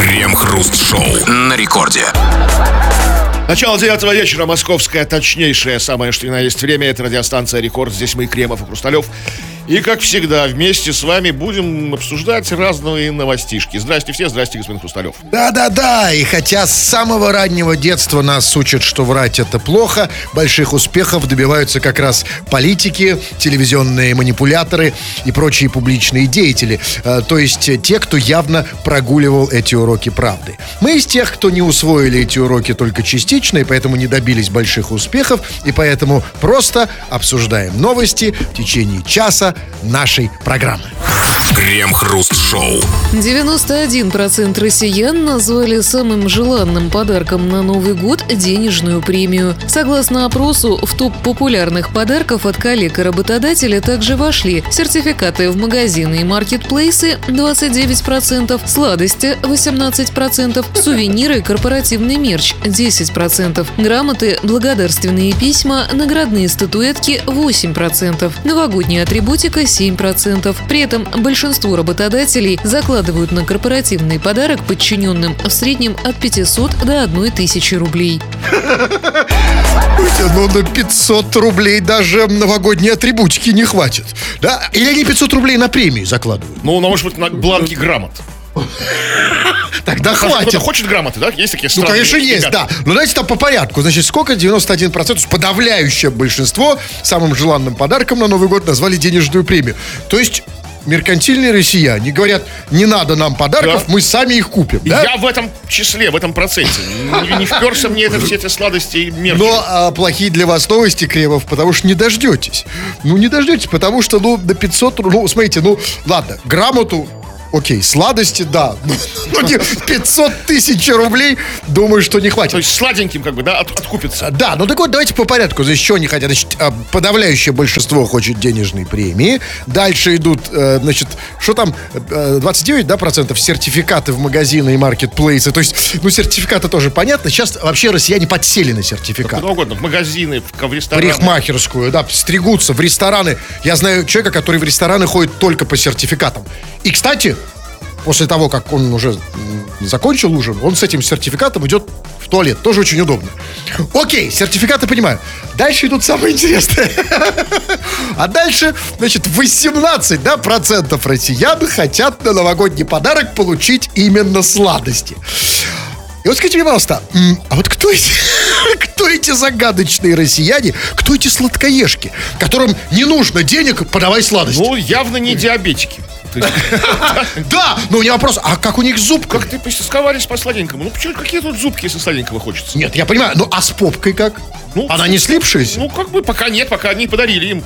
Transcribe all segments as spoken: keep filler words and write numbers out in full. Крем-хруст-шоу на Рекорде. Начало девятого вечера, московское, точнейшее, самое что ни на есть время. Это радиостанция «Рекорд». Здесь мы, Кремов и Хрусталев. И, как всегда, вместе с вами будем обсуждать разные новостишки. Здрасте все, здрасте, господин Хрусталев. Да-да-да, и хотя с самого раннего детства нас учат, что врать это плохо, больших успехов добиваются как раз политики, телевизионные манипуляторы и прочие публичные деятели. То есть те, кто явно прогуливал эти уроки правды. Мы из тех, кто не усвоили эти уроки только частично, и поэтому не добились больших успехов, и поэтому просто обсуждаем новости в течение часа нашей программы. Крем-хруст-шоу. девяносто один процент россиян назвали самым желанным подарком на Новый год денежную премию. Согласно опросу, в топ популярных подарков от коллег и работодателя также вошли сертификаты в магазины и маркетплейсы двадцать девять процентов, сладости восемнадцать процентов, сувениры и корпоративный мерч десять процентов. Грамоты, благодарственные письма, наградные статуэтки восемь процентов, новогодняя атрибутика семь процентов. При этом большинство работодателей закладывают на корпоративный подарок подчиненным в среднем от пятисот до тысячи рублей. Ну, на пятьсот рублей даже новогодней атрибутики не хватит. Да? Или они пятьсот рублей на премию закладывают? Ну, может быть, на бланки грамот. Тогда хватит. Хочет грамоты, да? Есть такие страны. Ну, конечно, есть, да. Но давайте там по порядку. Значит, сколько? девяносто один процент, подавляющее большинство, самым желанным подарком на Новый год назвали денежную премию. То есть меркантильные россияне говорят, не надо нам подарков, да, мы сами их купим. Да? Я в этом числе, в этом проценте. Не, не вперся мне это, все эти сладости и мерчи. Но а, плохие для вас новости, Кремов, потому что не дождетесь. Ну, не дождетесь, потому что, ну, до пятисот... Ну, смотрите, ну, ладно, грамоту... Окей, сладости, да. Но пятьсот тысяч рублей, думаю, что не хватит. То есть сладеньким как бы, да, от, откупится. Да, ну так вот, давайте по порядку. Значит, что они хотят? Значит, подавляющее большинство хочет денежной премии. Дальше идут, значит, что там, двадцать девять, да, процентов сертификаты в магазины и маркетплейсы. То есть, ну, сертификаты тоже понятно. Сейчас вообще россияне подсели на сертификаты. Да, куда угодно, в магазины, в рестораны. В парикмахерскую, да, стригутся, в рестораны. Я знаю человека, который в рестораны ходит только по сертификатам. И, кстати... После того, как он уже закончил ужин, он с этим сертификатом идет в туалет. Тоже очень удобно. Окей, сертификаты понимаю. Дальше идут самые интересные. А дальше, значит, восемнадцать, да, процентов россиян хотят на новогодний подарок получить именно сладости. И вот скажите мне, пожалуйста, а вот кто эти, кто эти загадочные россияне, кто эти сладкоежки, которым не нужно денег, подавай сладости? Ну, явно не диабетики. Да, но у меня вопрос, а как у них зубки? Как ты сковаришь по сладенькому? Ну почему, какие тут зубки, если сладенького хочется? Нет, я понимаю, ну а с попкой как? Она не слипшаяся? Ну как бы пока нет, пока не подарили им.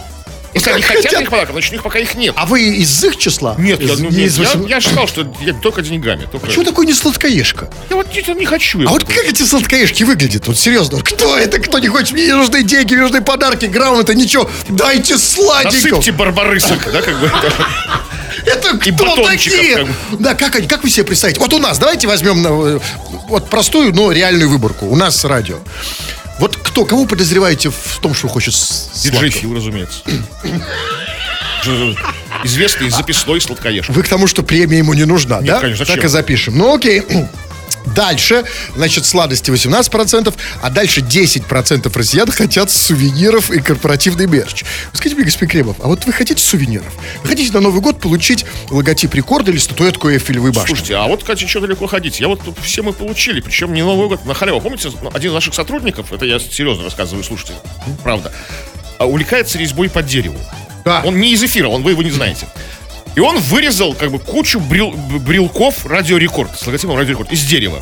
Если они хотят, хотят их подарков, значит, у них пока их нет. А вы из их числа? Нет, из, я, ну, не из я, я считал, что я только деньгами. Только... А чего такой не сладкоежка? Я вот я не хочу. Я а вот такой. Как эти сладкоежки выглядят? Вот серьезно, кто это, кто не хочет? Мне не нужны деньги, мне нужны подарки, грамоты, ничего. Дайте сладеньких. Насыпьте барбарысок, да, как бы. Это кто такие? Да, как вы себе представите? Вот у нас, давайте возьмем вот простую, но реальную выборку. У нас радио. Вот кто, кого подозреваете в том, что хочет сладкого? Диджей Фил, разумеется. Известный, записной сладкоежка. Вы к тому, что премия ему не нужна, нет, да? Конечно, так и запишем. Ну, окей. Дальше, значит, сладости восемнадцать процентов, а дальше десять процентов россиян хотят сувениров и корпоративный мерч. Скажите мне, господин Кремов, а вот вы хотите сувениров? Вы хотите на Новый год получить логотип «Рекорда» или статуэтку Эйфелевой башни? Слушайте, а вот, Катя, что далеко ходить? Я вот все мы получили, причем не Новый год, на халяву. Помните, один из наших сотрудников, это я серьезно рассказываю, слушайте, правда, увлекается резьбой по дереву. Да. Он не из эфира, он, вы его не знаете. И он вырезал, как бы, кучу брел, брелков «Радио Рекорд», с логотипом «Радио Рекорд» из дерева.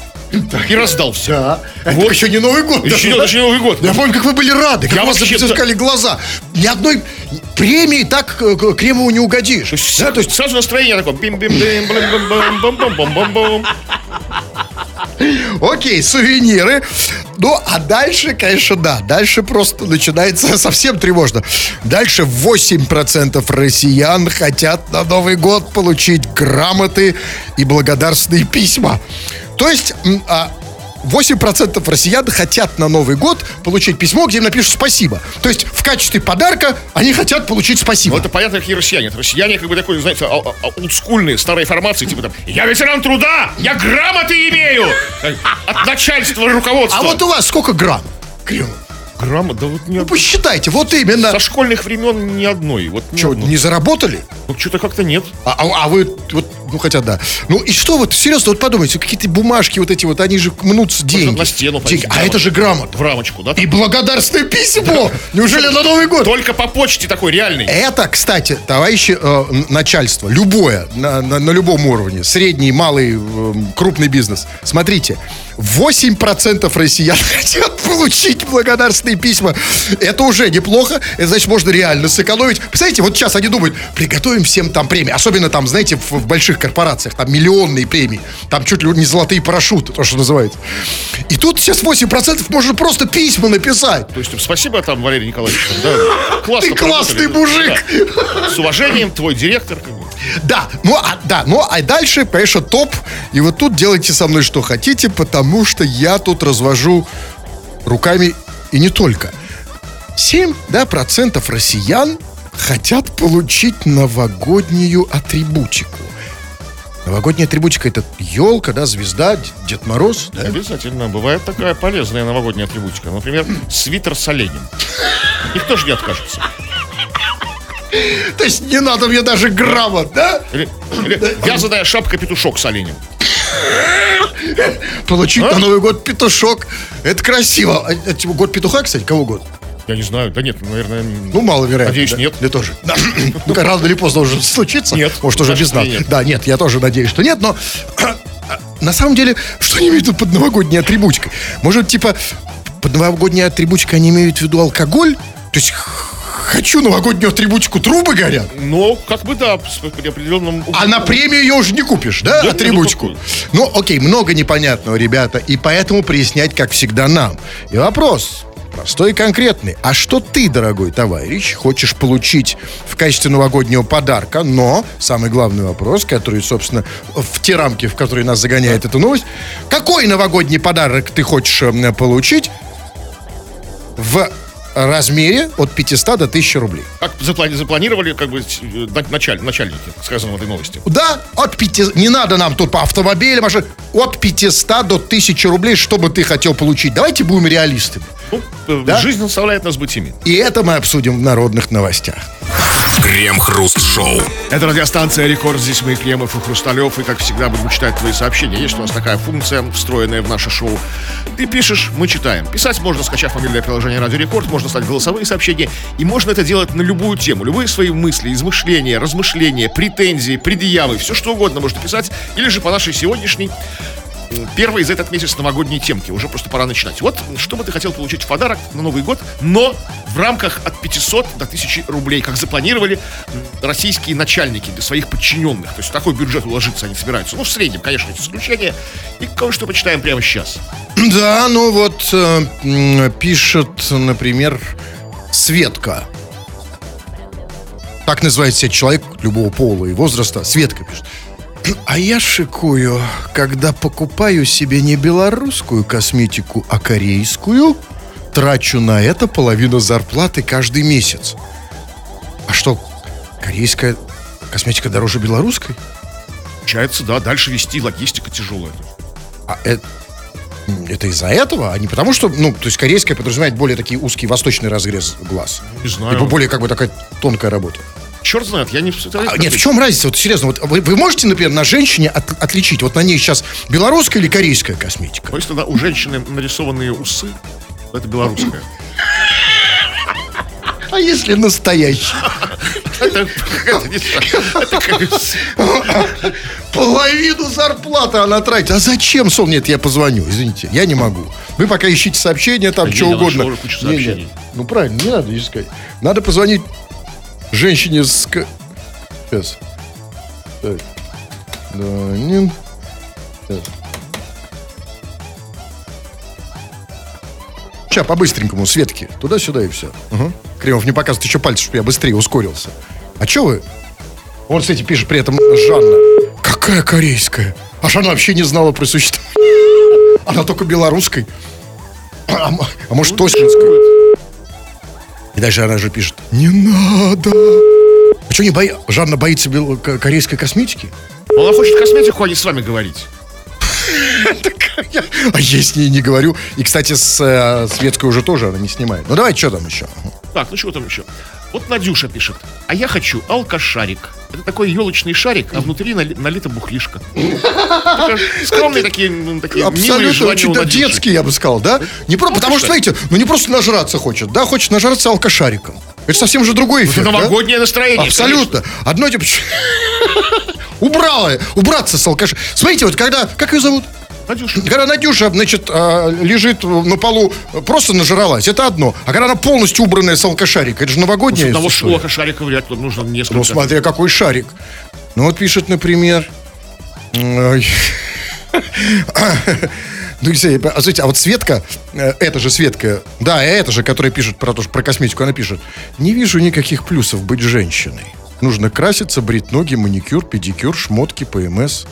Так, и раздал все. Да. Вот. Это еще не Новый год. Еще не, да? не Новый год. Я помню, как вы были рады, как я вас заплескали глаза. Ни одной премии так к Кремову не угодишь. То есть, да? То есть... Сразу настроение такое. Окей, сувениры. Ну, а дальше, конечно, да. Дальше просто начинается совсем тревожно. Дальше восемь процентов россиян хотят на Новый год получить грамоты и благодарственные письма. То есть, а, восемь процентов россиян хотят на Новый год получить письмо, где им напишут спасибо. То есть в качестве подарка они хотят получить спасибо. Ну, это понятно, какие россияне. Это россияне как бы такой, знаете, олдскульные, старой формации, типа там, я ветеран труда, я грамоты имею от начальства руководства. А вот у вас сколько грамм? Кремов? Грамма, да вот не... Ну, посчитайте, вот именно. Со школьных времен ни одной. Вот ни что, одной. Не заработали? Ну, что-то как-то нет. А, а, а вы, вот, ну, хотя да. Ну, и что вот, серьезно, вот подумайте, какие-то бумажки вот эти вот, они же мнутся деньги. Можно на стену пойти. А это же грамота. В рамочку, да? Там? И благодарственное письмо. Да. Неужели на Новый год? Только по почте такой, реальный. Это, кстати, товарищи, э, начальство, любое, на, на, на любом уровне, средний, малый, э, крупный бизнес. Смотрите, восемь процентов россиян хотят получить благодарственное письма. Это уже неплохо. Это значит, можно реально сэкономить. Представляете, вот сейчас они думают, приготовим всем там премии. Особенно там, знаете, в, в больших корпорациях. Там миллионные премии. Там чуть ли не золотые парашюты, то, что называется. И тут сейчас восемь процентов можно просто письма написать. То есть, спасибо там, Валерий Николаевич. Да, ты классный мужик. Да. С уважением, твой директор. Да, ну а, да, ну, а дальше, конечно, топ. И вот тут делайте со мной что хотите, потому что я тут развожу руками. И не только. семь процентов, да, процентов россиян хотят получить новогоднюю атрибутику. Новогодняя атрибутика — это елка, да, звезда, Дед Мороз. Да? Обязательно. Бывает такая полезная новогодняя атрибутика. Например, свитер с оленем. Никто же не откажется. То есть не надо мне даже грамот, да? Вязаная шапка-петушок с оленем. Получить а? на Новый год петушок. Это красиво. Это год петуха, кстати, кого год? Я не знаю, да нет, наверное. Ну, маловероятно. Надеюсь, да? Нет. Я тоже. Да. Ну, рано или поздно уже случится. Нет. Может, уже без нас. Да, нет, я тоже надеюсь, что нет, но на самом деле, что они имеют под новогодней атрибутикой? Может, типа, под новогодней атрибутикой они имеют в виду алкоголь? То есть, хочу новогоднюю атрибутику, трубы горят. Ну, как бы да, при определенном... А на премию ее уже не купишь, да, да атрибутику? Ну, ну, окей, много непонятного, ребята, и поэтому прояснять, как всегда, нам. И вопрос простой и конкретный. А что ты, дорогой товарищ, хочешь получить в качестве новогоднего подарка? Но самый главный вопрос, который, собственно, в те рамки, в которые нас загоняет эта новость, какой новогодний подарок ты хочешь получить в... размере от пятисот до тысячи рублей. Как заплани- запланировали, как бы, началь- начальники, сказано в этой новости. Да, от пятисот, не надо нам тут по автомобилям, машин, от пятисот до тысячи рублей, что бы ты хотел получить. Давайте будем реалистами. Ну, да? Жизнь заставляет нас быть ими. И это мы обсудим в народных новостях. Крем-хруст-шоу. Это радиостанция «Рекорд». Здесь мы, Кремов и Хрусталев. И, как всегда, будем читать твои сообщения. Есть у нас такая функция, встроенная в наше шоу. Ты пишешь, мы читаем. Писать можно, скачав мобильное приложение «Радио Рекорд». Можно слать голосовые сообщения. И можно это делать на любую тему. Любые свои мысли, измышления, размышления, претензии, предъявы. Все что угодно можно писать. Или же по нашей сегодняшней... первой из этот месяц новогодней темки. Уже просто пора начинать. Вот, что бы ты хотел получить в подарок на Новый год, но в рамках от пятисот до тысячи рублей, как запланировали российские начальники для своих подчиненных. То есть в такой бюджет уложиться они собираются. Ну, в среднем, конечно, это исключение. И кое-что почитаем прямо сейчас. Да, ну вот э, пишет, например, Светка. Так называет себя человек любого пола и возраста. Светка пишет. А я шикую, когда покупаю себе не белорусскую косметику, а корейскую, трачу на это половину зарплаты каждый месяц. А что, корейская косметика дороже белорусской? Получается, да, дальше вести логистика тяжелая. А это... Это из-за этого, а не потому что, ну, то есть корейская подразумевает более такие узкие восточный разрез глаз. Не знаю. И более как бы такая тонкая работа. Черт знает, я не... А, нет, в чем разница? Вот серьезно, вот вы, вы можете, например, на женщине от, отличить, вот на ней сейчас белорусская или корейская косметика? То есть тогда у женщины нарисованные усы, это белорусская. А если настоящий? Половину зарплаты она тратит. А зачем, Сол? Нет, я позвоню, извините, я не могу. Вы пока ищите сообщения, там, что угодно. Ну, правильно, не надо искать. Надо позвонить женщине с... Сейчас. Так. Данин. Сейчас, по-быстренькому, Светки. Туда-сюда и все. Угу. Кремов не показывает еще пальцы, чтобы я быстрее ускорился. А че вы? Он, кстати, пишет при этом Жанна. Какая корейская? Аж она вообще не знала про существование. Она только белорусской. А, а может, тосненской. И дальше она же пишет: не надо. А что не боится? Жанна боится бел... корейской косметики? Она хочет косметику, а не с вами говорить. А я с ней не говорю. И, кстати, с Светкой уже тоже она не снимает. Ну, давай, что там еще? Так, ну, чего там еще? Вот Надюша пишет: а я хочу алкошарик. Это такой елочный шарик, а внутри налита бухлишка. Скромные такие милые желания у Надюши. Абсолютно детские, я бы сказал, да? Потому что, знаете, ну не просто нажраться хочет, да? Хочет нажраться алкошариком. Это совсем же другой эффект. Новогоднее настроение. Абсолютно. Одно типа... Убрала, убраться с алкаши. Смотрите, вот когда... Как ее зовут? Надюша. Когда Надюша, значит, лежит на полу, просто нажралась, это одно. А когда она полностью убранная с алкошарика, это же новогодняя история. Ну, с одного алкошарика вряд ли нужно несколько. Ну, смотря какой шарик. Ну, вот пишет, например... Ну, смотрите, а вот Светка, это же Светка, да, это же, которая пишет про то, про косметику, она пишет: не вижу никаких плюсов быть женщиной. Нужно краситься, брить ноги, маникюр, педикюр, шмотки, ПМС.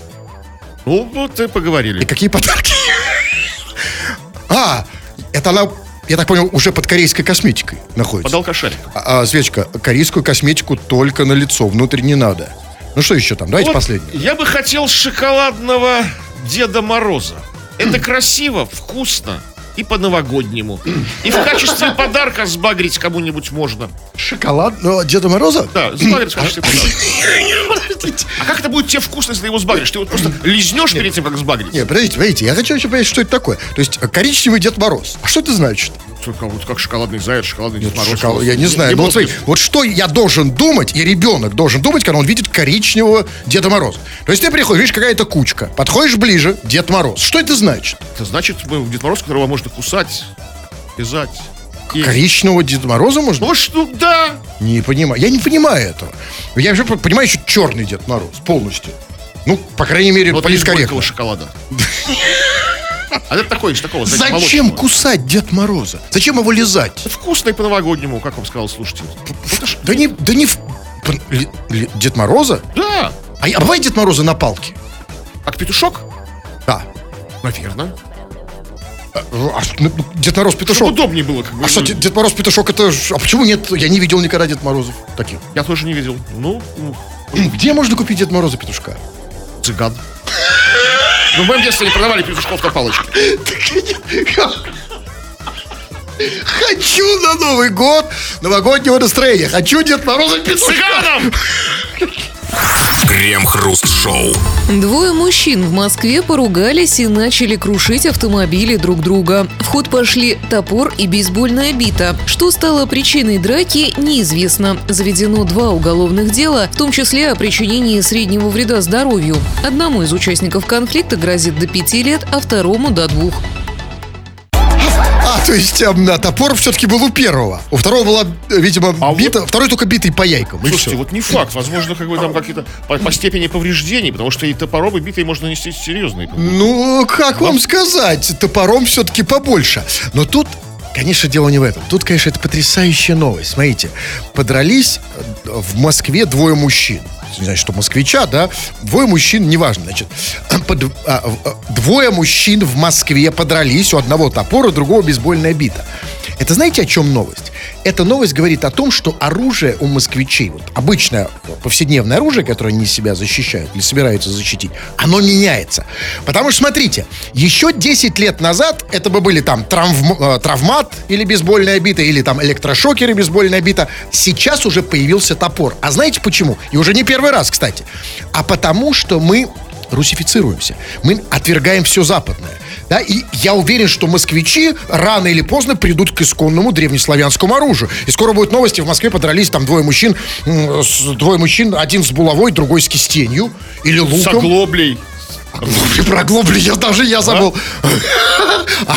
Ну, вот и поговорили. И какие подарки? А, это она, я так понял, уже под корейской косметикой находится. Под алкошариком. А, Светочка, корейскую косметику только на лицо, внутрь не надо. Ну, что еще там? Давайте вот последнее. Я бы хотел шоколадного Деда Мороза. Это красиво, вкусно и по-новогоднему. И в качестве подарка сбагрить кому-нибудь можно. Шоколадного Деда Мороза? Да, сбагрить в качестве подарка. А как это будет тебе вкусно, если ты его сбагришь? Ты его просто лизнешь перед тем, как сбагрить? Нет, подождите, подождите, я хочу еще понять, что это такое. То есть коричневый Дед Мороз. А что это значит? Вот как шоколадный заяц, шоколадный Дед Мороз. Шокол... Я не знаю. Вот, смотри, вот что я должен думать, и ребенок должен думать, когда он видит коричневого Деда Мороза. То есть ты приходишь, видишь, какая-то кучка. Подходишь ближе, Дед Мороз. Что это значит? Это значит, Дед Мороз, которого можно кусать, вязать. И... Коричневого Деда Мороза можно? Ну что, да. Не понимаю. Я не понимаю этого. Я вообще понимаю еще черный Дед Мороз полностью. Ну, по крайней мере, политкорректно. Вот из горького шоколада. А это такой, такого, знаете, зачем молочного кусать Дед Мороза? Зачем его лизать? Вкусно и по-новогоднему, как вам сказал слушатель. Ж... Да не, да не в... Дед Мороза? Да. А, а бывает Дед Мороза на палке? Как петушок? Да. Наверное. А, а, Дед Мороз петушок. Чтобы удобнее было, как бы. А что, Дед Мороз петушок, это... А почему нет? Я не видел никогда Дед Морозов таких. Я тоже не видел. Ну, где можно купить Дед Мороза петушка? Цыган. Ну, в моем детстве не продавали петушков на палочке. Хочу на Новый год новогоднего настроения. Хочу Дед Мороза петушком. Крем-хруст-шоу. Двое мужчин в Москве поругались и начали крушить автомобили друг друга. В ход пошли топор и бейсбольная бита. Что стало причиной драки, неизвестно. Заведено два уголовных дела, в том числе о причинении среднего вреда здоровью. Одному из участников конфликта грозит до пяти лет, а второму до двух. А, то есть а, топор все-таки был у первого. У второго была, видимо, а бита. Вот... Второй только битый по яйкам. Слушайте, вот не факт. Возможно, как бы там какие-то по, по степени повреждений. Потому что и топором, и битой можно нанести серьезные. Ну, как да? вам сказать? Топором все-таки побольше. Но тут, конечно, дело не в этом. Тут, конечно, это потрясающая новость. Смотрите, подрались в Москве двое мужчин. Не знаю, что москвича, да? Двое мужчин, неважно, значит. Под, а, двое мужчин в Москве подрались. У одного топор, у другого бейсбольная бита. Это знаете, о чем новость? Эта новость говорит о том, что оружие у москвичей, вот обычное повседневное оружие, которое они себя защищают или собираются защитить, оно меняется. Потому что, смотрите, еще десять лет назад это бы были там травм, травмат или бейсбольная бита, или там электрошокеры бейсбольная бита. Сейчас уже появился топор. А знаете почему? И уже не первый Первый раз, кстати. А потому, что мы русифицируемся. Мы отвергаем все западное. Да? И я уверен, что москвичи рано или поздно придут к исконному древнеславянскому оружию. И скоро будут новости. В Москве подрались там двое мужчин. Двое мужчин. Один с булавой, другой с кистенью. Или луком. С оглоблей. Оглобли, про оглобли я даже я забыл. А?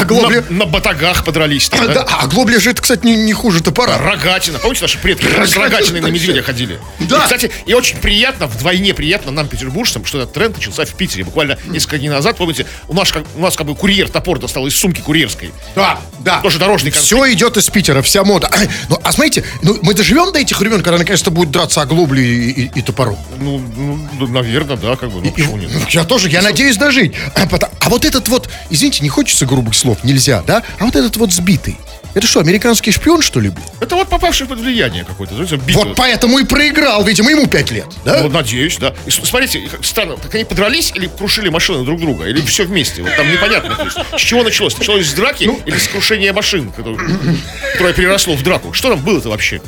Оглобли... На, на батагах подрались. А, да? Да, оглобли же это, кстати, не, не хуже топора. Рогатина. Помните, наши предки Рогатина, с рогатиной на медведя ходили? Да. И, кстати, и очень приятно, вдвойне приятно нам, петербуржцам, что этот тренд начался в Питере. Буквально несколько дней назад, помните, у нас, как, у нас как бы курьер топор достал из сумки курьерской. Да, да. Тоже дорожный конфликт. Все идет из Питера, вся мода. Ну, а смотрите, ну, мы доживем до этих времен, когда наконец-то будут драться оглобли и, и, и топором. Ну, ну, наверное, да, как бы. Ну, и, почему нет? Я тоже, я надеюсь дожить. А, а вот этот вот, извините, не хочется грубых слов, нельзя, да? А вот этот вот сбитый. Это что, американский шпион, что ли, был? Это вот попавший под влияние какое-то. Вот поэтому и проиграл, видимо, ему пять лет, да? Ну, надеюсь, да. И, смотрите, странно, так они подрались или крушили машины друг друга? Или все вместе? Вот там непонятно. То есть, с чего началось? Началось с драки ну... или с крушения машин, которое переросло в драку? Что там было-то вообще?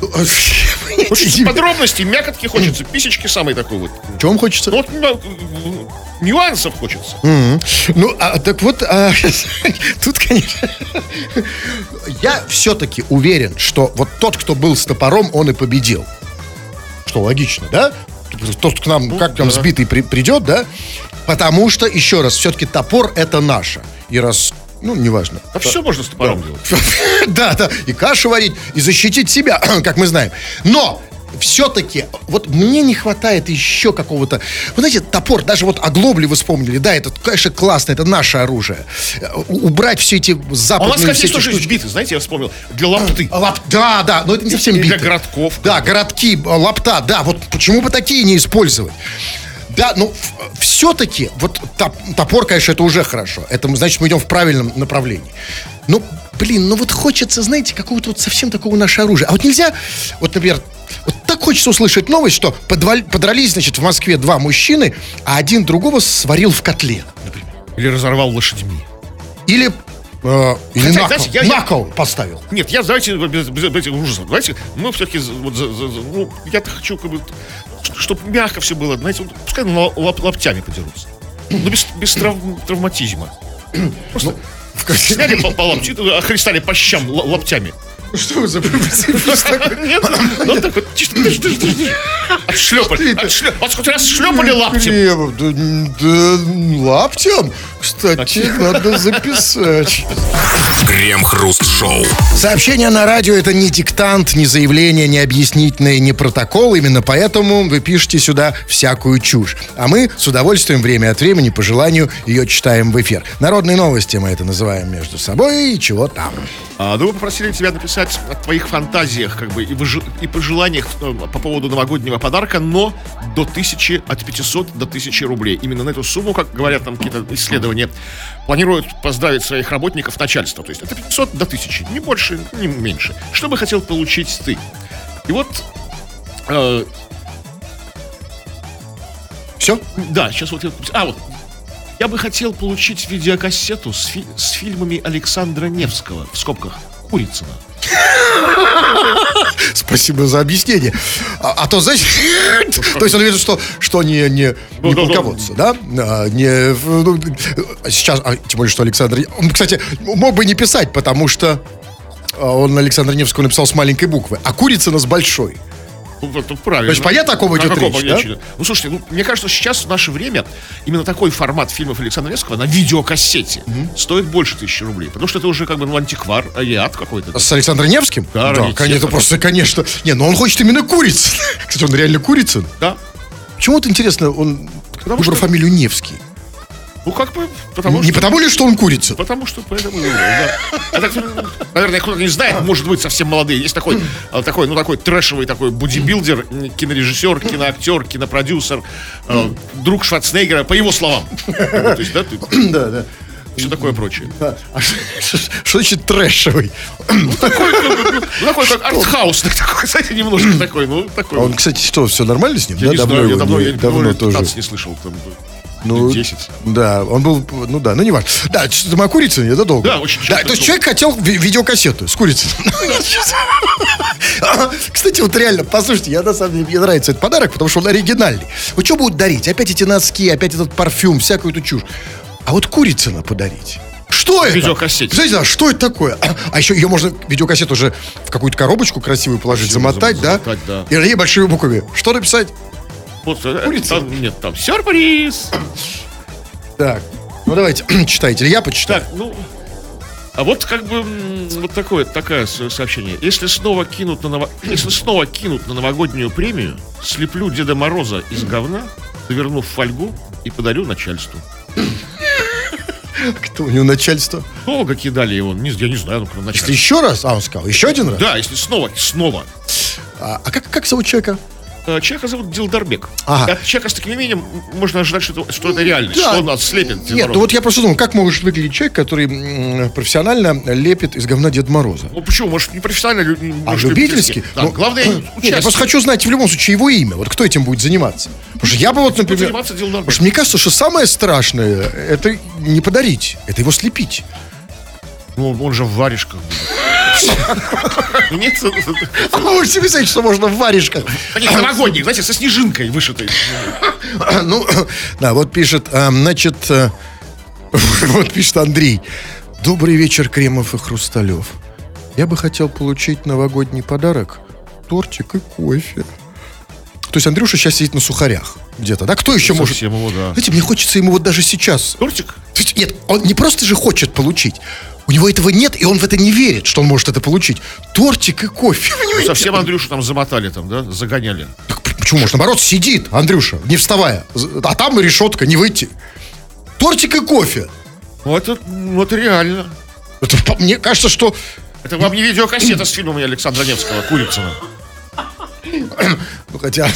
Подробности, мякотки хочется, писечки самые такой вот. Чего вам хочется? Ну, вот, нюансов хочется. Mm-hmm. Ну, а, так вот, а, тут, конечно... Я все-таки уверен, что вот тот, кто был с топором, он и победил. Что логично, да? Тот, кто к нам, ну, как там да. сбитый при, придет, да? Потому что, еще раз, все-таки топор это наше. И раз... Ну, неважно. А все можно с топором делать. Да, да. И кашу варить, и защитить себя, как мы знаем. Но... Все-таки, вот мне не хватает еще какого-то... Вы знаете, топор, даже вот оглобли вы вспомнили, да, это, конечно, классно, это наше оружие. Убрать все эти западные... А у нас, кстати, тоже есть биты, знаете, я вспомнил, для лапты. Лап... Да, да, но это не совсем биты. Для городков. Да, городки, лапта, да, вот почему бы такие не использовать? Да, но все-таки, вот топор, конечно, это уже хорошо. Это, значит, мы идем в правильном направлении. Но, блин, ну вот хочется, знаете, какого-то вот совсем такого наше оружие. А вот нельзя, вот, например... Вот так хочется услышать новость, что подваль, подрались, значит, в Москве два мужчины, а один другого сварил в котле, например. Или разорвал лошадьми. Или... Э, или Хотя, на, знаете, я, на кол поставил. Нет, я, знаете, без, без, без этих ужасов. Знаете, мы все-таки... Вот, за, за, ну, я-то хочу, как бы, чтобы мягко все было. Знаете, вот, пускай лап, лап, лаптями подерутся. Но без, без трав, травматизма. Просто ну, сняли по, по лапте, христали по щам л, лаптями. Что вы за припасившись такой? Нет, ну так вот, чисто, отшлепали, отшлепали. Вот хоть раз шлепали лаптем. Да, лаптем? Кстати, надо записать. Крем-хруст-шоу. Сообщение на радио — это не диктант, не заявление, не объяснительное, не протокол. Именно поэтому вы пишете сюда всякую чушь. А мы с удовольствием время от времени, по желанию, ее читаем в эфир. Народные новости мы это называем между собой и чего там. А, ну, вы попросили тебя написать о твоих фантазиях, как бы, и, выж... и пожеланиях по поводу новогоднего подарка, но до тысячи, от пятисот до тысячи рублей. Именно на эту сумму, как говорят там какие-то исследования, планируют поздравить своих работников начальство. То есть от пятисот до тысячи. Не больше, не меньше. Что бы хотел получить ты? И вот... Э... Все? Да, сейчас вот... А, вот. Я бы хотел получить видеокассету с, фи- с фильмами Александра Невского, в скобках, Курицына. Спасибо за объяснение. А, а то, значит, то есть он видит, что, что не, не, не полководца, да? А, не, ну, сейчас, а, тем более, что Александр... Он, кстати, мог бы не писать, потому что он Александра Невского написал с маленькой буквы, а Курицына с большой. Это правильно. То есть понятно, о ком идет а речь, да? Речь? Ну, слушайте, ну, мне кажется, сейчас в наше время именно такой формат фильмов Александра Невского на видеокассете mm-hmm. стоит больше тысячи рублей. Потому что это уже как бы ну, антиквар, алиат какой-то. С Александром Невским? Да, да конечно, это просто, конечно. Не, но он хочет именно Курицын. Кстати, он реально Курицын. Да. Почему вот интересно, он выбрал что... фамилию Невский? Ну, как бы, потому не что... Не потому ли, что он курица? Потому что, поэтому... Да. А так, наверное, кто-то не знает, может быть, совсем молодые. Есть такой, такой, ну, такой трэшевый такой бодибилдер, кинорежиссер, киноактер, кинопродюсер, э, друг Шварценеггера, по его словам. То есть, да, ты... Да, да. Все такое прочее. Да. А что, что, что значит трэшевый? Ну, такой, ну, ну, такой как артхаус. Такой, знаете, немножко такой, ну, такой. А он, кстати, что, все нормально с ним? Я да, не давно знаю, его, я давно, я давно тоже. не слышал. Там, Ну, десять. Да, он был, ну да, ну не важно. Да, моя курица, это долго. Да, очень да, то есть человек хотел ви- видеокассету с курицей. Кстати, вот реально, послушайте, я на самом деле, мне нравится этот подарок, потому что он оригинальный. Вот что будут дарить? Опять эти носки, опять этот парфюм, всякую эту чушь. А вот Курицына подарить. Что это? Видеокассета. Знаете, а что это такое? А, а еще ее можно, видеокассету уже в какую-то коробочку красивую положить, замотать, да? Замотать, да. И на ней большими буквами. Что написать? Вот, там, нет, там сюрприз. Так, ну давайте, читайте, или я почитаю. Так, ну, а вот как бы вот такое, такое сообщение. Если снова кинут на ново... если снова кинут на новогоднюю премию, слеплю Деда Мороза из говна, заверну в фольгу и подарю начальству. Кто у него начальство? Долго кидали его, я не знаю, ну кто начальство. Еще раз, а он сказал, еще один раз? Да, если снова, снова. А, а как, как зовут человека? человека зовут Дилдарбек. Ага. От человека с таким именем можно ожидать, что это, что это реальность, да. Что он нас слепит. Нет, Мороза. Да вот я просто думал, как может выглядеть человек, который профессионально лепит из говна Деда Мороза? Ну почему? Может, не профессионально, а может, любительски? Да, но... главное, участие. Нет, я просто хочу знать в любом случае его имя. Вот кто этим будет заниматься? Потому что я бы вот, например... Потому что мне кажется, что самое страшное — это не подарить, это его слепить. Ну, он же в варежках будет. Нет. А вы можете писать, что можно в варежках. Таких новогодних, знаете, со снежинкой вышитой. Ну, да, вот пишет, значит, вот пишет Андрей. Добрый вечер, Кремов и Хрусталев. Я бы хотел получить новогодний подарок. Тортик и кофе. То есть Андрюша сейчас сидит на сухарях где-то, да? Кто еще совсем может? Его, да. Знаете, мне хочется ему вот даже сейчас. Тортик? Нет, он не просто же хочет получить. У него этого нет, и он в это не верит, что он может это получить. Тортик и кофе. Ну, совсем Андрюшу там замотали, там, да? Загоняли. Так почему? Может, наоборот, сидит Андрюша, не вставая. А там и решетка, не выйти. Тортик и кофе. Ну, это, ну, это реально. Это, мне кажется, что... Это вам не видеокассета с фильмом Александра Невского, Курицына. Ну, хотя...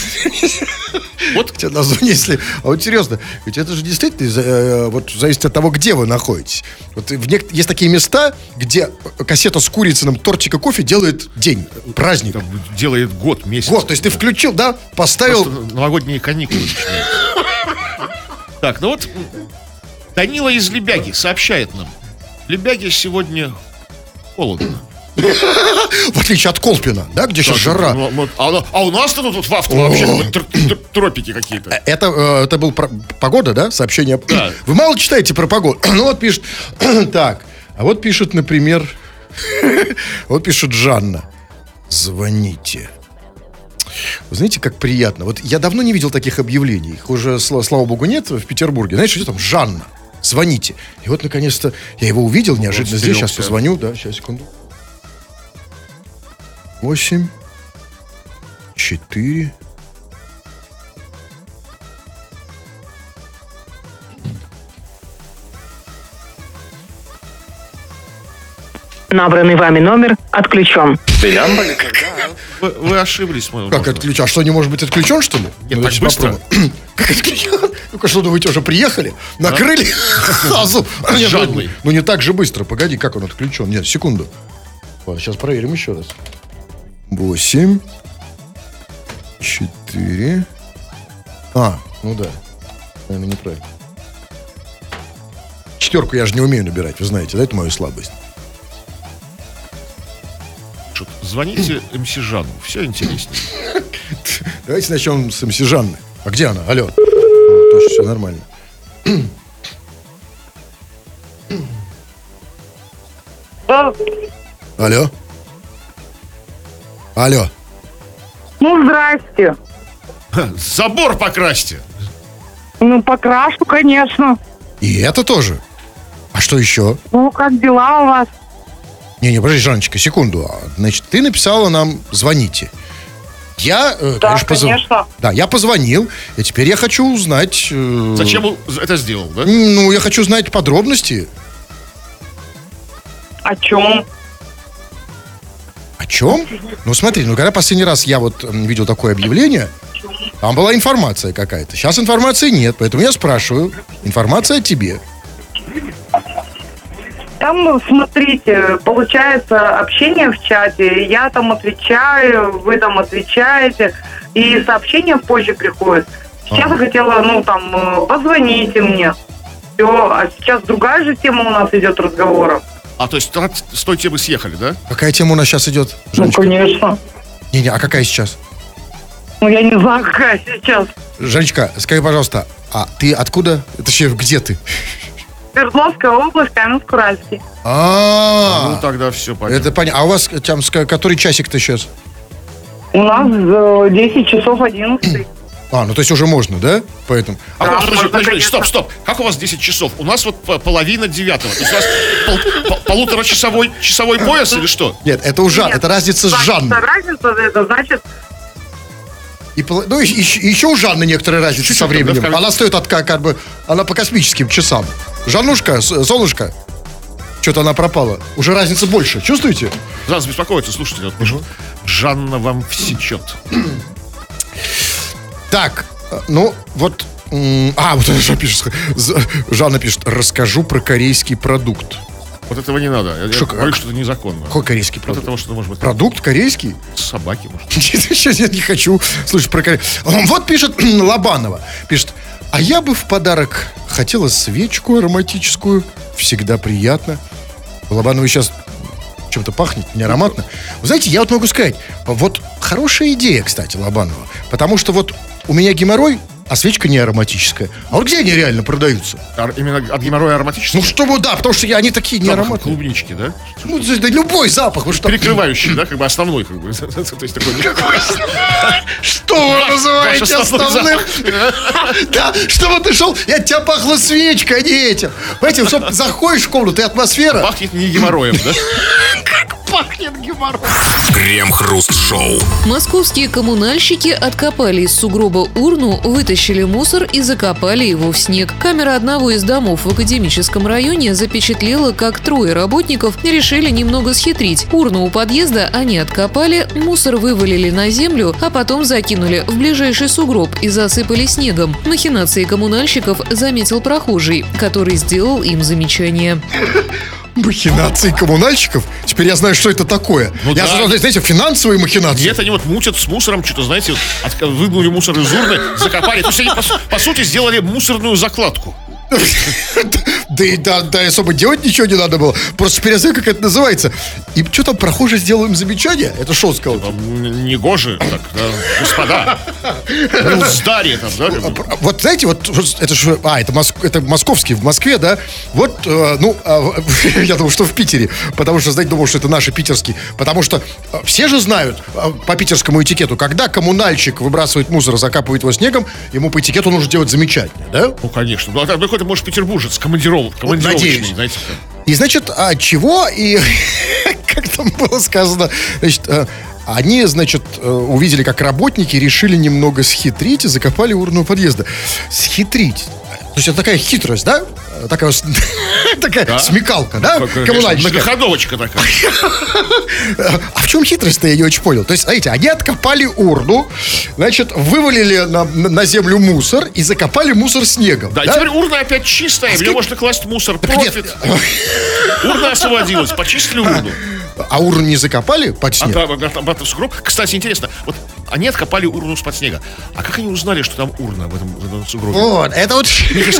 Вот. Хотя на зоне, если... А вот серьезно, ведь это же действительно вот, зависит от того, где вы находитесь. Вот в нек... Есть такие места, где кассета с Курицыным, тортик и кофе делает день, праздник. Там делает год, месяц. Год, то есть ты включил, да, поставил... Просто новогодние каникулы. Так, ну вот Данила из Лебяги сообщает нам. В Лебяге сегодня холодно. В отличие от Колпина, да, где сейчас жара. А у нас-то тут в авто вообще тропики какие-то. Это был погода, да, сообщение. Вы мало читаете про погоду. Ну вот пишет, так, а вот пишет, например, вот пишет Жанна. Звоните. Вы знаете, как приятно. Вот я давно не видел таких объявлений. Их уже, слава богу, нет в Петербурге. Знаешь, что там Жанна? Звоните. И вот, наконец-то, я его увидел неожиданно здесь. Сейчас позвоню, да, сейчас, секунду. Восемь, четыре. Набранный вами номер отключен. Вы, вы ошиблись, мой. Как отключен? А что, не может быть отключен, что ли? Нет, так быстро. Как отключен? Ну-ка, что, думаете, уже приехали? Накрыли? Ну, не так же быстро. Погоди, как он отключен? Нет, секунду. Сейчас проверим еще раз. Восемь. Четыре. А, ну да. Наверное, неправильно. Четверку я же не умею набирать, вы знаете, да? Это моя слабость. Звоните МС Жанну, все интереснее. Давайте начнем с МС Жанны. А где она? Алло. О, тоже все нормально. Алло. Алло. Ну, здрасте. Забор покрасьте. Ну, покрашу, конечно. И это тоже? А что еще? Ну, как дела у вас? Не-не, подожди, Жанночка, секунду. Значит, ты написала нам «звоните». Я, э, да, конечно, позв... конечно. Да, я позвонил, и теперь я хочу узнать... Э... Зачем это сделал, да? Ну, я хочу узнать подробности. О чем? О чем? Ну, смотри, ну, когда последний раз я вот видел такое объявление, там была информация какая-то. Сейчас информации нет, поэтому я спрашиваю. Информация о тебе. Там, ну, смотрите, получается общение в чате. Я там отвечаю, вы там отвечаете. И сообщение позже приходит. Сейчас А-а-а. я хотела, ну, там, позвоните мне. Все, а сейчас другая же тема у нас идет разговора. А, то есть с той темы съехали, да? Какая тема у нас сейчас идет, Жанночка? Ну, конечно. Не-не, а какая сейчас? Ну, я не знаю, какая сейчас. Жанночка, скажи, пожалуйста, а ты откуда? Точнее, где ты? Свердловская область, Каменск-Уральский. А-а-а. Ну, тогда все понятно. Это понятно. А у вас там который часик-то сейчас? У нас десять часов одиннадцать. А, ну то есть уже можно, да? Поэтому. Да, а, подожди, подожди, стоп, стоп. Как у вас десять часов? У нас вот половина девятого. То есть у вас пол, пол, полуторачасовой часовой пояс или что? Нет, это уже, это разница с Жанной. Это разница, это значит... И, ну, и, и, еще у Жанны некоторая разница чуть-чуть со временем. Да, она стоит от как, как бы, она по космическим часам. Жаннушка, солнышко, что-то она пропала. Уже разница больше, чувствуете? За нас беспокоится, слушайте. Вот, Жанна вам всечет. Так, ну вот... А, вот Жанна пишет. Жанна пишет, расскажу про корейский продукт. Вот этого не надо. Я Шо, говорю, как? Что это незаконно. Какой корейский продукт? Вот этого, что может быть. Продукт корейский? Собаки, может. Сейчас я не хочу слышать про корейский. Вот пишет Лобанова. Пишет, а я бы в подарок хотела свечку ароматическую. Всегда приятно. Лобанова сейчас чем-то пахнет, не ароматно. Вы знаете, я вот могу сказать, вот хорошая идея, кстати, Лобанова. Потому что вот у меня геморрой, а свечка не ароматическая. А вот где они реально продаются? А, именно от геморроя ароматические? Ну, чтобы, да, потому что я, они такие не ароматные. Клубнички, да? Ну, да, любой запах. Что... Перекрывающий, да, как бы основной. Как бы. То есть такой... Что вы называете основным? Да, чтобы ты шел, я от тебя пахла свечкой, а не этим. Понимаете, чтобы заходишь в комнату, и атмосфера... Пахнет не геморроем, да? Как пахнет геморрой? Крем-хруст-шоу. Московские коммунальщики откопали из сугроба урну, вытащили Вытащили мусор и закопали его в снег. Камера одного из домов в Академическом районе запечатлела, как трое работников решили немного схитрить. Урну у подъезда они откопали, мусор вывалили на землю, а потом закинули в ближайший сугроб и засыпали снегом. Махинации коммунальщиков заметил прохожий, который сделал им замечание. Махинации коммунальщиков? Теперь я знаю, что это такое. Ну, я да. сразу, знаете, финансовые махинации. Нет, они вот мутят с мусором, что-то, знаете, вот, выгнули мусор из урны, закопали. То есть они, по, по сути, сделали мусорную закладку. Да и да, да, особо делать ничего не надо было. Просто теперь я знаю, как это называется. И что там, прохожие сделаем замечание? Это шо сказал? Негоже, так, господа. Милздари там, да? Вот, знаете, вот, это же, а, это московский, в Москве, да? Вот, ну, я думал, что в Питере. Потому что, знаете, думал, что это наши питерские. Потому что все же знают по питерскому этикету, когда коммунальщик выбрасывает мусор, закапывает его снегом, ему по этикету нужно делать замечание, да? Ну, конечно. Ну, какой-то, может, петербуржец, командиров. Вот, надеюсь. Знаете, и, значит, а чего? И как там было сказано, значит, они, значит, увидели, как работники решили немного схитрить и закопали урну у подъезда. Схитрить. То есть это такая хитрость, да? Такая, такая да. смекалка, ну, да? Коммунальщика. Многоходовочка такая. А в чем хитрость-то, я не очень понял. То есть, знаете, они откопали урну, значит, вывалили на, на землю мусор и закопали мусор снегом. Да, да? И теперь урна опять чистая, а в нее скид... можно класть мусор. Профит. Урна освободилась, почистили урну. А урну не закопали под снег? А, да, обратно в сугроб. Кстати, интересно, вот они откопали урну из-под снега. А как они узнали, что там урна в этом, в этом сугробе? Вот, это вот...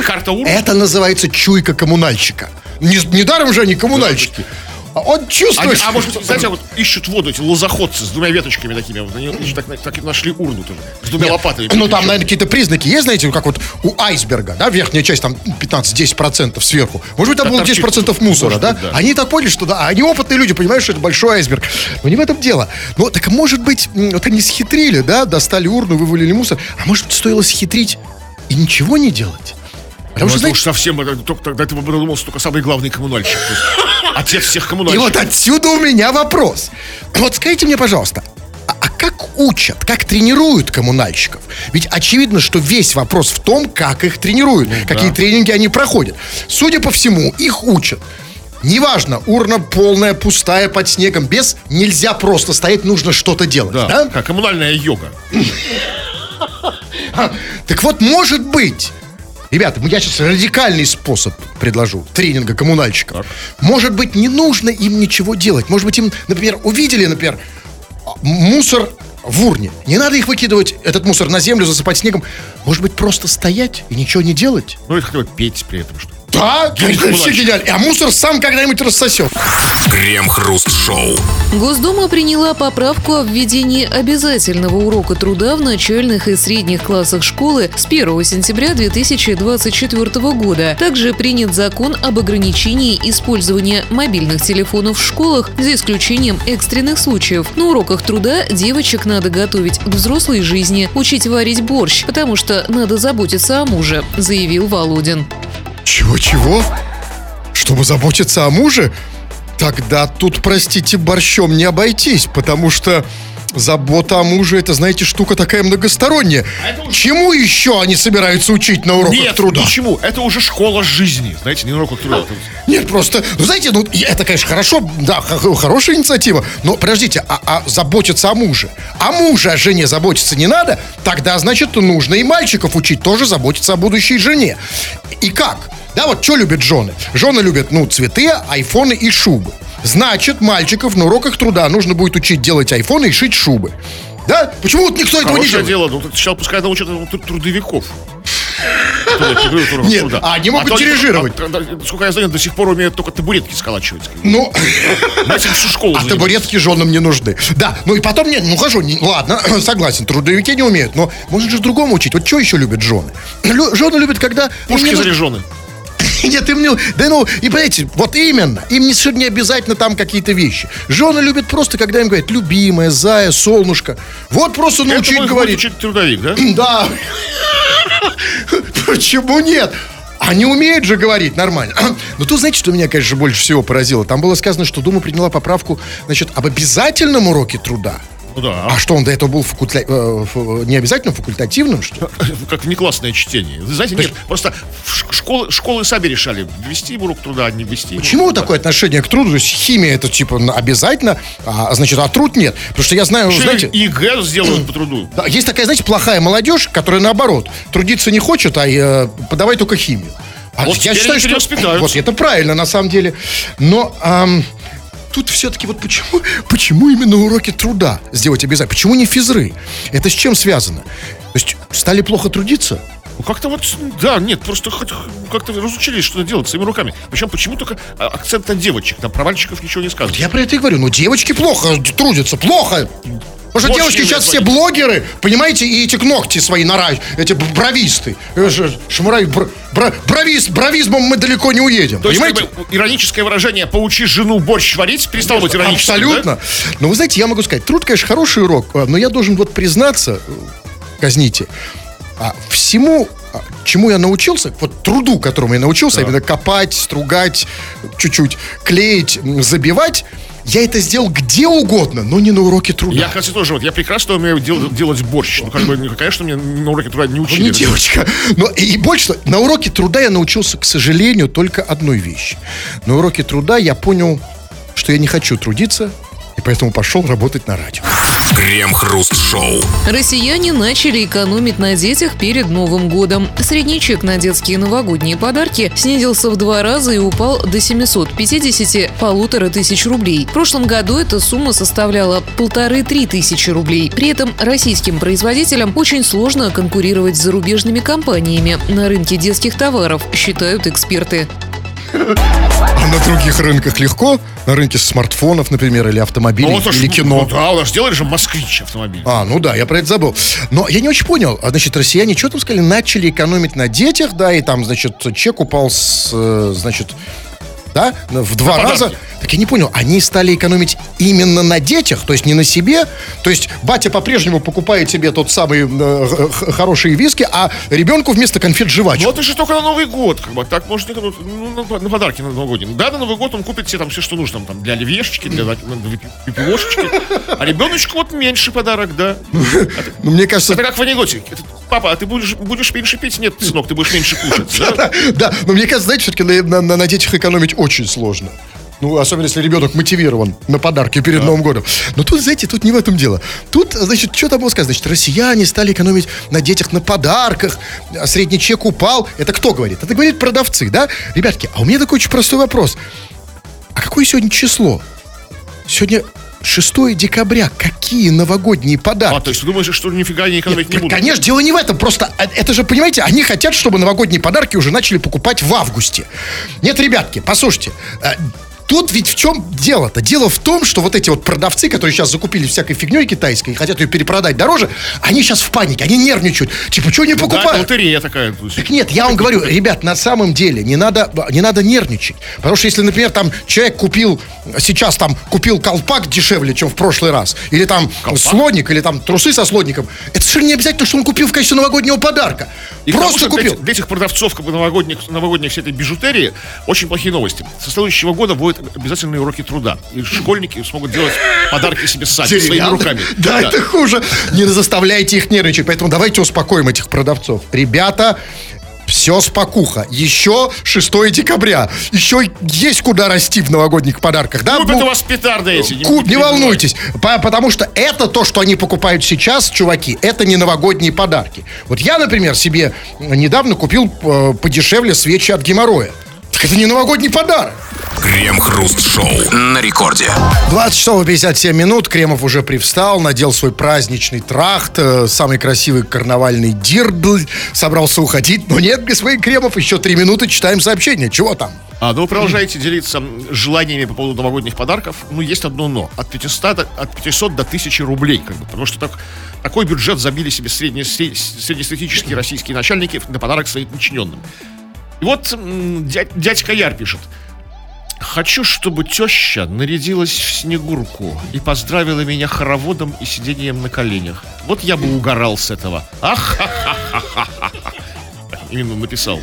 карта урны? Это называется чуйка коммунальщика. Не, недаром же они коммунальщики. А он чувствует... Они, а может быть, знаете, вот ищут воду эти лозоходцы с двумя веточками такими. Вот они так, так и нашли урну тоже. С двумя Нет, лопатами. Ну, там, наверное, какие-то признаки есть, знаете, как вот у айсберга, да, верхняя часть, там, пятнадцать-десять процентов сверху. Может быть, там было десять процентов мусора, да? Быть, да? Они так поняли, что да. Они опытные люди, понимают, что это большой айсберг. Но не в этом дело. Ну, так, может быть, вот они схитрили, да, достали урну, вывалили мусор. А может быть, стоило схитрить и ничего не делать? Потому ну, что, знаете, уж совсем, тогда ты бы думал, что только самый главный коммунальщик. Отец всех коммунальщиков. И вот отсюда у меня вопрос. Вот скажите мне, пожалуйста, а, а как учат, как тренируют коммунальщиков? Ведь очевидно, что весь вопрос в том, как их тренируют, ну, какие да. тренинги они проходят. Судя по всему, их учат. Неважно, урна полная, пустая, под снегом, без. Нельзя просто стоять, нужно что-то делать. Да, да? Как коммунальная йога. Так вот, может быть... Ребята, я сейчас радикальный способ предложу тренинга коммунальщиков. Так. Может быть, не нужно им ничего делать. Может быть, им, например, увидели, например, мусор в урне. Не надо их выкидывать, этот мусор на землю, засыпать снегом. Может быть, просто стоять и ничего не делать? Ну, и хотя бы петь при этом, что ли. Да, все гениально. А мусор сам когда-нибудь рассосет. Крем-хруст-шоу. Госдума приняла поправку о введении обязательного урока труда в начальных и средних классах школы с первого сентября две тысячи двадцать четвёртого года. Также принят закон об ограничении использования мобильных телефонов в школах, за исключением экстренных случаев. На уроках труда девочек надо готовить к взрослой жизни, учить варить борщ, потому что надо заботиться о муже, заявил Володин. Чего-чего? Чтобы заботиться о муже? Тогда тут, простите, борщом не обойтись, потому что Забота о муже, это, знаете, штука такая многосторонняя. А уже... Чему еще они собираются учить на уроках Нет, труда? Нет, ничему. Это уже школа жизни. Знаете, не на уроках труда. А, нет, просто, ну, знаете, ну, это, конечно, хорошо, да, хорошая инициатива. Но, подождите, а, а заботиться о муже? О муже, о жене заботиться не надо? Тогда, значит, нужно и мальчиков учить тоже заботиться о будущей жене. И как? Да, вот что любят жены? Жены любят, ну, цветы, айфоны и шубы. Значит, мальчиков на уроках труда нужно будет учить делать айфоны и шить шубы. Да? Почему вот никто этого не делает? Дело. Ну, сейчас пускай научат трудовиков. Нет, а они могут дирижировать. Сколько я знаю, до сих пор умеют только табуретки сколачивать. Ну, а табуретки женам не нужны. Да, ну и потом, нет, ну хожу, ладно, согласен, трудовики не умеют. Но можно же другому учить. Вот что еще любят жены? Жены любят, когда... Пушки заряжены. Нет, им не... Да ну, и понимаете, вот именно. Им не, не обязательно там какие-то вещи. Жены любят просто, когда им говорят: любимая, зая, солнышко. Вот просто научить это говорить. Это трудовик, да? Да. Почему нет? Они умеют же говорить нормально. Но тут, знаете, что меня, конечно, больше всего поразило? Там было сказано, что Дума приняла поправку, значит, об обязательном уроке труда. Ну, да. А что, он до этого был факульта... не обязательно факультативным, что ли? Как внеклассное чтение. Знаете, нет, просто школы, школы сами решали, ввести урок труда, не ввести. Почему труда? Такое отношение к труду? То есть химия это типа обязательно, а, значит, а труд нет. Потому что я знаю, что знаете... ЕГЭ сделают по труду. Да, есть такая, знаете, плохая молодежь, которая наоборот, трудиться не хочет, а э, подавай только химию. А вот я считаю, что... Вот это правильно, на самом деле. Но... Эм... Тут все-таки вот почему, почему именно уроки труда сделать обязательно? Почему не физры? Это с чем связано? То есть стали плохо трудиться? Ну как-то вот, да, нет, просто хоть как-то разучились что-то делать своими руками. Причем почему только акцент на девочек, на провальщиков ничего не сказано. Вот я про это и говорю, ну девочки плохо трудятся, плохо. Потому что девочки сейчас все блогеры, понимаете, и эти ногти свои наращивают, эти бровисты, шмурай, бр, бр, бровист, бровизмом мы далеко не уедем, то понимаете? Есть, как бы, ироническое выражение «поучи жену борщ варить» перестало быть ироническим, абсолютно. Да? Но вы знаете, я могу сказать, труд, конечно, хороший урок, но я должен вот признаться, казните, всему... Чему я научился, вот труду, которому я научился, да. Именно копать, стругать, чуть-чуть клеить, забивать, я это сделал где угодно, но не на уроке труда. Я, кстати, тоже, вот, я прекрасно умею дел- делать борщ. Ну, как бы, конечно, мне на уроке труда не учили. Ну, не девочка. Но, и, и больше, на уроке труда я научился, к сожалению, только одной вещи. На уроке труда я понял, что я не хочу трудиться, и поэтому пошел работать на радио. Крем-хруст-шоу. Россияне начали экономить на детях перед Новым годом. Средний чек на детские новогодние подарки снизился в два раза и упал до семьсот пятьдесят — полторы тысячи рублей. В прошлом году эта сумма составляла полторы-три тысячи рублей. При этом российским производителям очень сложно конкурировать с зарубежными компаниями на рынке детских товаров, считают эксперты. А на других рынках легко? На рынке смартфонов, например, или автомобилей, ну, или кино. Ну, да, у нас делали же москвич автомобиль. А, ну да, я про это забыл. Но я не очень понял. Значит, россияне, что там сказали, начали экономить на детях, да, и там, значит, чек упал с, значит, да, в два на раза. Подарки. Так я не понял, они стали экономить именно на детях, то есть не на себе. То есть батя по-прежнему покупает себе тот самый э, х- хорошие виски, а ребенку вместо конфет жвачку. Ну это же только на Новый год, как бы. Так может ну, на, на подарки на новогодние. Да, на Новый год он купит себе там все, что нужно, там для оливьешечки, для пепелошечки. А ребеночку вот меньше подарок, да. Ну мне кажется, это как в анекдоте. Папа, а ты будешь будешь меньше пить? Нет, сынок, ты будешь меньше кушать. Да, но мне кажется, знаете, все-таки на детях экономить очень сложно. Ну, особенно, если ребенок мотивирован на подарки перед да. Новым годом. Но тут, знаете, тут не в этом дело. Тут, значит, что там было сказано? Значит, россияне стали экономить на детях, на подарках. А средний чек упал. Это кто говорит? Это говорит продавцы, да? Ребятки, а у меня такой очень простой вопрос. А какое сегодня число? Сегодня... шестое декабря. Какие новогодние подарки? А, то есть ты думаешь, что нифига они экономить не будут? Конечно, дело не в этом. Просто это же, понимаете, они хотят, чтобы новогодние подарки уже начали покупать в августе. Нет, ребятки, послушайте. Тут ведь в чем дело-то? Дело в том, что вот эти вот продавцы, которые сейчас закупили всякой фигней китайской и хотят ее перепродать дороже, они сейчас в панике, они нервничают. Типа, что не покупают? Да, лотерея такая. Так нет, я вам говорю, ребят, на самом деле не надо, не надо нервничать. Потому что если, например, там человек купил, сейчас там купил колпак дешевле, чем в прошлый раз, или там колпак? Слоник, или там трусы со слоником, это совершенно не обязательно, что он купил в качестве новогоднего подарка. И просто потому, купил. Для этих продавцов как бы новогодних, новогодних всей этой бижутерии очень плохие новости. Со следующего года будет обязательные уроки труда. И школьники смогут делать подарки себе сами, своими руками. Да, да, это хуже. Не заставляйте их нервничать. Поэтому давайте успокоим этих продавцов. Ребята, все спокуха. Еще шестое декабря. Еще есть куда расти в новогодних подарках. Да? Купят у вас петарды эти. Не, Куп, не волнуйтесь. По- потому что это то, что они покупают сейчас, чуваки, это не новогодние подарки. Вот я, например, себе недавно купил э, подешевле свечи от геморроя. Так это не новогодний подарок. Крем-хруст-шоу на рекорде. двадцать часов пятьдесят семь минут. Кремов уже привстал, надел свой праздничный трахт, самый красивый карнавальный дирдл. Собрался уходить, но нет, господин Кремов, еще три минуты читаем сообщение. Чего там? А, ну вы продолжаете делиться желаниями по поводу новогодних подарков. Ну, есть одно но. От пятисот до тысячи рублей. Как бы, потому что так, такой бюджет забили себе средне, среднестатистические российские начальники на подарок своим подчиненным. И вот дядь, дядька Яр пишет. Хочу, чтобы теща нарядилась в снегурку и поздравила меня хороводом и сидением на коленях. Вот я бы угорал с этого. Ах-ха-ха-ха-ха-ха. Именно написал.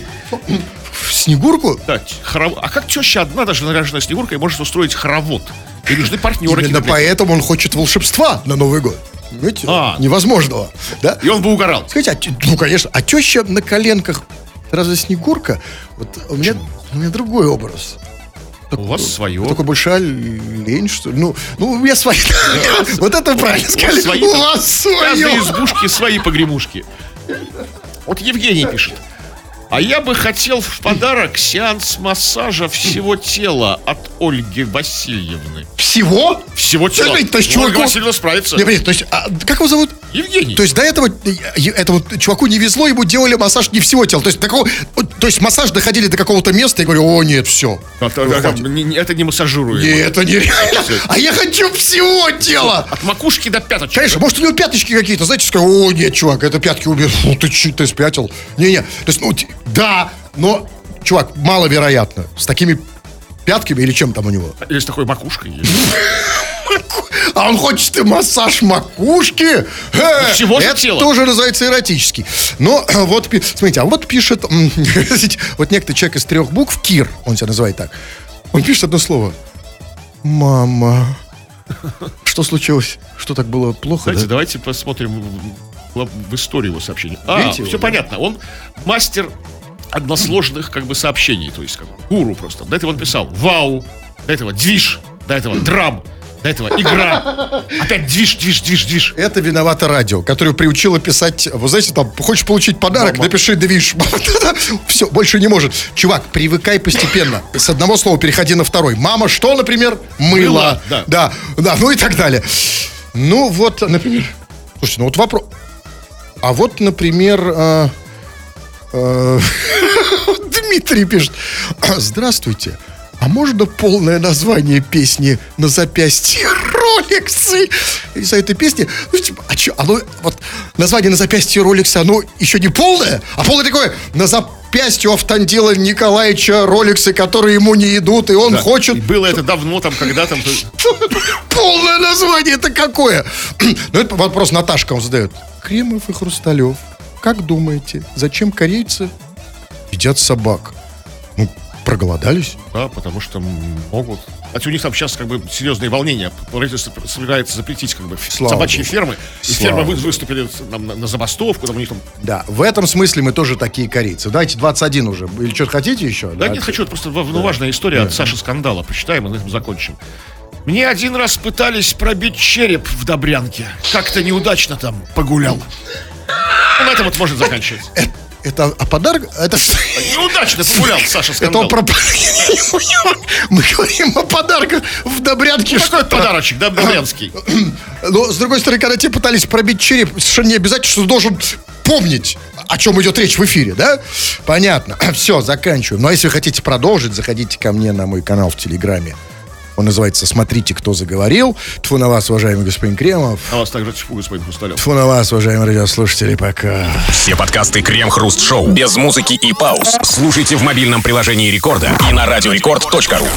В снегурку? Да, хоров... А как теща одна, даже наряженная снегуркой, может устроить хоровод? И нужны партнеры. Именно поэтому он хочет волшебства на Новый год. Знаете, а. невозможного. Да? И он бы угорал. Скажите, а т... ну, конечно, а теща на коленках... Разве снегурка? Вот у меня, у меня другой образ. Так, у вас свое. Такой большая лень, что ли? Ну, ну у меня свои. Вот это правильно сказали. У вас свое. Каждой избушки свои погремушки. Вот Евгений пишет. А я бы хотел в подарок сеанс массажа всего тела от Ольги Васильевны. Всего? Всего тела. То есть, Ольга чуваку... Васильевна справится. Не, то есть, а, как его зовут? Евгений. То есть до этого этому чуваку не везло, ему делали массаж не всего тела. То есть, до какого... то есть массаж доходили до какого-то места и говорю, о нет, все. А, ну, а, это не массажируемо. Нет, это нереально. А я хочу всего тела. От макушки до пяточек. Конечно, может у него пяточки какие-то, знаете, скажу, о нет, чувак, это пятки убил. Фу, ты чуть ты спятил. Не-не, то есть, ну... Да, но, чувак, маловероятно. С такими пятками или чем там у него? Или с такой макушкой. А он хочет и массаж макушки. Всего же тела. Это тоже называется эротический. Но вот, смотрите, а вот пишет... Вот некто человек из трех букв, Кир, он себя называет так. Он пишет одно слово. Мама. Что случилось? Что так было плохо? Знаете, да? Давайте посмотрим... в истории его сообщения. А, видите, все его, понятно. Да? Он мастер односложных как бы сообщений, то есть как гуру просто. До этого он писал вау, до этого движ, до этого драм, до этого игра. Опять движ, движ, движ, движ. Это виновато радио, которое приучило писать, вы знаете, там, хочешь получить подарок, мама, напиши движ. Все, больше не может. Чувак, привыкай постепенно. С одного слова переходи на второй. Мама, что, например? Мыло. Да. Да, да, ну и так далее. Ну вот, например... Слушайте, ну вот вопрос... А вот, например, э, э, Дмитрий пишет. Здравствуйте. А можно полное название песни на запястье Ролексы? Из-за этой песни... Ну, типа, а что, оно... Вот название на запястье Ролекса, оно еще не полное? А полное такое... На запястье Автандила Николаевича Ролексы, которые ему не идут, и он да, хочет... И было это давно, там, когда там... Полное название это какое? Ну, это вопрос Наташка он задает. Кремов и Хрусталев. Как думаете, зачем корейцы едят собак? Ну, проголодались? Да, потому что могут. А у них там сейчас как бы серьезные волнения. Правительство собирается запретить как бы Слава собачьи Богу. фермы. И Слава фермы выступили там, на, на забастовку. Там, у них там... Да, в этом смысле мы тоже такие корейцы. Давайте двадцать один уже. Или что-то хотите еще? Да, да? Нет, хочу. Это просто ну, да. важная история да. от Саши Скандала. Почитаем и на этом закончим. Мне один раз пытались пробить череп в Добрянке. Как-то неудачно там погулял. Ну, это вот может заканчиваться. Это, это а подарок? Это что? Неудачно погулял, Саша Скандал. Это про... Мы говорим о подарках в Добрянке. Ну, какой подарочек, да, Добрянский? Но, с другой стороны, когда тебе пытались пробить череп, совершенно не обязательно, что ты должен помнить, о чем идет речь в эфире, да? Понятно. Все, заканчиваем. Ну, а если вы хотите продолжить, заходите ко мне на мой канал в Телеграме. Он называется «Смотрите, кто заговорил». Тьфу на вас, уважаемый господин Кремов. А вас также тьфу, господин Хрусталев. Тьфу на вас, уважаемые радиослушатели, пока. Все подкасты «Крем-хруст-шоу» без музыки и пауз слушайте в мобильном приложении «Рекорда» и на радиорекорд точка ру.